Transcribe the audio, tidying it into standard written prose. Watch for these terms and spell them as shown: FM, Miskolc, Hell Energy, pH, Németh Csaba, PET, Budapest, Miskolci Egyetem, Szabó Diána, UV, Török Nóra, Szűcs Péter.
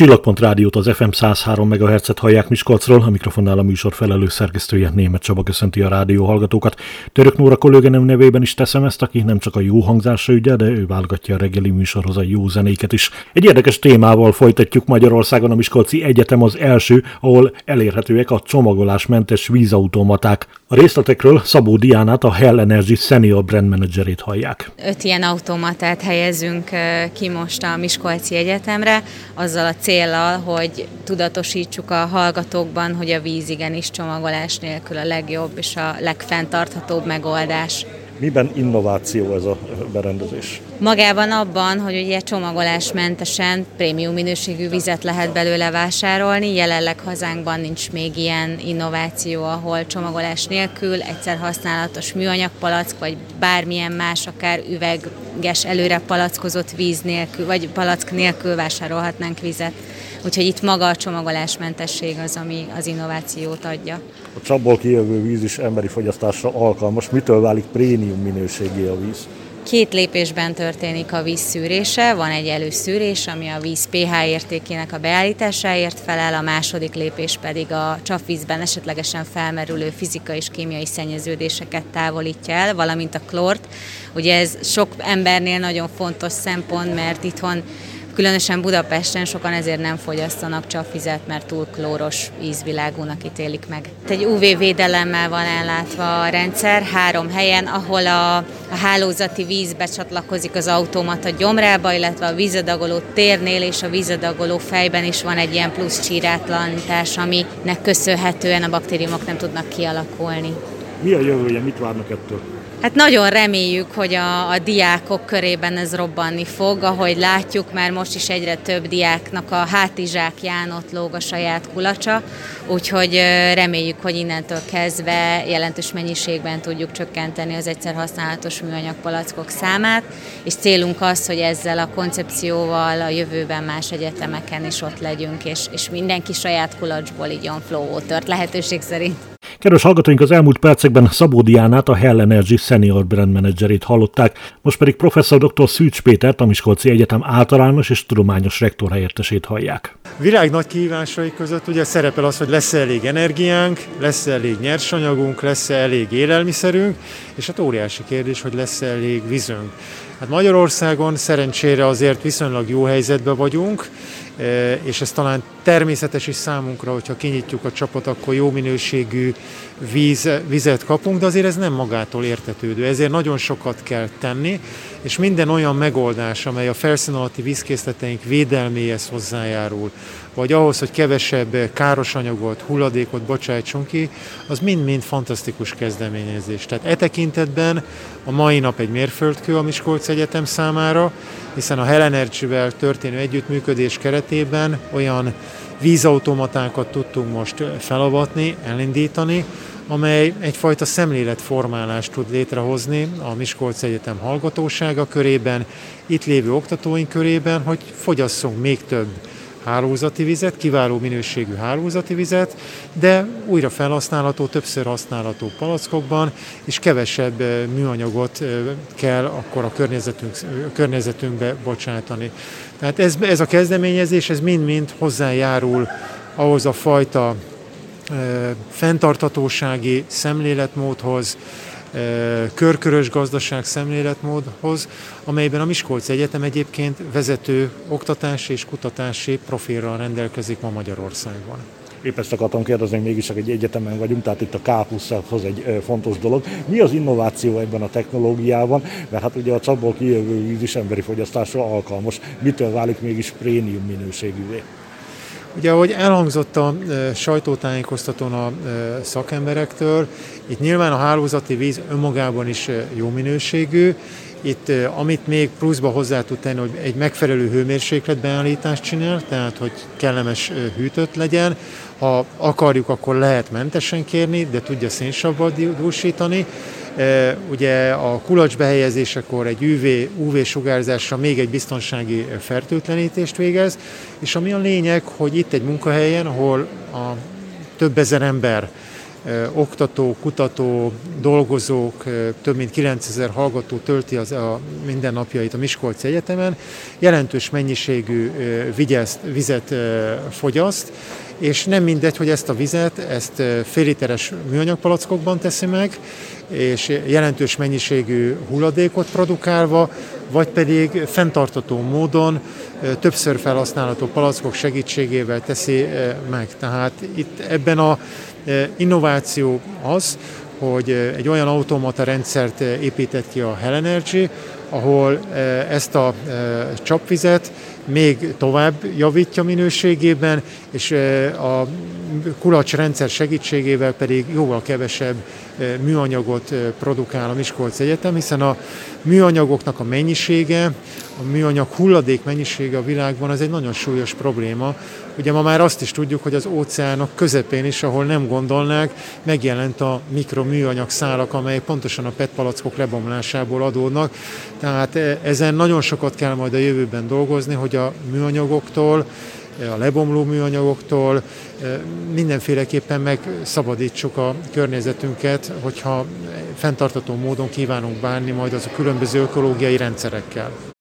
Csillagpont Rádiót, az FM 103 MHz-et hallják Miskolcról, a mikrofonnál a műsor felelős szerkesztője, Németh Csaba köszönti a rádió hallgatókat. Török Nóra kolléganőm nevében is teszem ezt, aki nem csak a jó hangzásra ügyel, de ő válogatja a reggeli műsorhoz a jó zenéket is. Egy érdekes témával folytatjuk. Magyarországon a Miskolci Egyetem az első, ahol elérhetőek a csomagolásmentes vízautomaták. A részletekről Szabó Diánát, a Hell Energy Senior Brand Managerét hallják. 5 ilyen automatát helyezünk ki most a Miskolci Egyetemre, azzal a céllal, hogy tudatosítsuk a hallgatókban, hogy a víz igenis csomagolás nélkül a legjobb és a legfenntarthatóbb megoldás. Miben innováció ez a berendezés? Magában abban, hogy ugye csomagolásmentesen prémium minőségű vizet lehet belőle vásárolni. Jelenleg hazánkban nincs még ilyen innováció, ahol csomagolás nélkül egyszer használatos műanyagpalack, vagy bármilyen más, akár üveges előre palackozott víz nélkül, vagy palack nélkül vásárolhatnánk vizet. Úgyhogy itt maga a csomagolásmentesség az, ami az innovációt adja. A csapból kijövő víz is emberi fogyasztásra alkalmas. Mitől válik prémium minőségé a víz? 2 lépésben történik a víz szűrése. Van egy előszűrés, ami a víz pH értékének a beállításáért felel, a második lépés pedig a csapvízben esetlegesen felmerülő fizikai és kémiai szennyeződéseket távolítja el, valamint a klórt. Ugye ez sok embernél nagyon fontos szempont, mert itthon különösen Budapesten sokan ezért nem fogyasztanak csapvizet, mert túl klóros ízvilágúnak ítélik meg. Egy UV-védelemmel van ellátva a rendszer 3 helyen, ahol a hálózati víz becsatlakozik az automata gyomrába, illetve a vízadagoló térnél és a vízadagoló fejben is van egy ilyen plusz csírátlanítás, aminek köszönhetően a baktériumok nem tudnak kialakulni. Mi a jövője, mit várnak ettől? Hát nagyon reméljük, hogy a diákok körében ez robbanni fog, ahogy látjuk, már most is egyre több diáknak a hátizsákján ott lóg a saját kulacsa, úgyhogy reméljük, hogy innentől kezdve jelentős mennyiségben tudjuk csökkenteni az egyszer használatos műanyag palackok számát, és célunk az, hogy ezzel a koncepcióval a jövőben más egyetemeken is ott legyünk, és mindenki saját kulacsból igyon flow water-t lehetőség szerint. Kedves hallgatóink, az elmúlt percekben Szabó Diánát, a Hell Energy Senior Brand Managerét hallották, most pedig professzor dr. Szűcs Pétert, a Miskolci Egyetem általános és tudományos rektor helyettesét hallják. A világ nagy kihívásai között ugye szerepel az, hogy lesz elég energiánk, lesz elég nyersanyagunk, lesz elég élelmiszerünk, és hát óriási kérdés, hogy lesz elég vízünk. Hát Magyarországon szerencsére azért viszonylag jó helyzetben vagyunk, és ez talán természetes is számunkra, hogyha kinyitjuk a csapot, akkor jó minőségű vizet kapunk, de azért ez nem magától értetődő, ezért nagyon sokat kell tenni, és minden olyan megoldás, amely a felszín alatti vízkészleteink védelméhez hozzájárul, vagy ahhoz, hogy kevesebb káros anyagot, hulladékot bocsájtsunk ki, az mind-mind fantasztikus kezdeményezés. Tehát e tekintetben a mai nap egy mérföldkő a Miskolci Egyetem számára, hiszen a Hell Energy-vel történő együttműködés keretében olyan vízautomatákat tudtunk most felavatni, elindítani, amely egyfajta szemléletformálást tud létrehozni a Miskolci Egyetem hallgatósága körében, itt lévő oktatóink körében, hogy fogyasszunk még több hálózati vizet, kiváló minőségű hálózati vizet, de újra felhasználható, többször használható palackokban, és kevesebb műanyagot kell akkor a környezetünkbe bocsátani. Tehát ez a kezdeményezés, ez mind-mind hozzájárul ahhoz a fajta fenntarthatósági szemléletmódhoz, körkörös gazdaság szemléletmódhoz, amelyben a Miskolci Egyetem egyébként vezető oktatási és kutatási profilral rendelkezik ma Magyarországon. Épp ezt akartam kérdezni, mégis csak egy egyetemen vagyunk, tehát itt a K+-hoz egy fontos dolog. Mi az innováció ebben a technológiában? Mert hát ugye a csapból kijövő víz is emberi fogyasztásra alkalmas. Mitől válik mégis prémium minőségűvé? Ugye, ahogy elhangzott a sajtótájékoztatón a szakemberektől, itt nyilván a hálózati víz önmagában is jó minőségű. Itt amit még pluszba hozzá tud tenni, hogy egy megfelelő hőmérsékletbeállítást csinál, tehát hogy kellemes hűtött legyen. Ha akarjuk, akkor lehet mentesen kérni, de tudja szénsavval dúsítani. Ugye a kulacs behelyezésekor egy UV-sugárzásra még egy biztonsági fertőtlenítést végez, és ami a lényeg, hogy itt egy munkahelyen, ahol a több ezer ember oktató, kutató, dolgozók, több mint 9000 hallgató tölti a mindennapjait a Miskolci Egyetemen, jelentős mennyiségű vizet fogyaszt, és nem mindegy, hogy ezt a vizet, ezt fél literes műanyagpalackokban teszi meg, és jelentős mennyiségű hulladékot produkálva, vagy pedig fenntartató módon többször felhasználható palackok segítségével teszi meg. Tehát itt ebben a innováció az, hogy egy olyan automata rendszert épített ki a Hell Energy, ahol ezt a csapvizet még tovább javítja minőségében, és a kulacsrendszer segítségével pedig jóval kevesebb műanyagot produkál a Miskolci Egyetem, hiszen a műanyagoknak a mennyisége, a műanyag hulladék mennyisége a világban az egy nagyon súlyos probléma. Ugye ma már azt is tudjuk, hogy az óceánok közepén is, ahol nem gondolnák, megjelent a mikroműanyag szálak, amelyek pontosan a PET palackok lebomlásából adódnak. Tehát ezen nagyon sokat kell majd a jövőben dolgozni, hogy a műanyagoktól, a lebomló műanyagoktól mindenféleképpen megszabadítsuk a környezetünket, hogyha fenntartható módon kívánunk bánni majd az a különböző ökológiai rendszerekkel.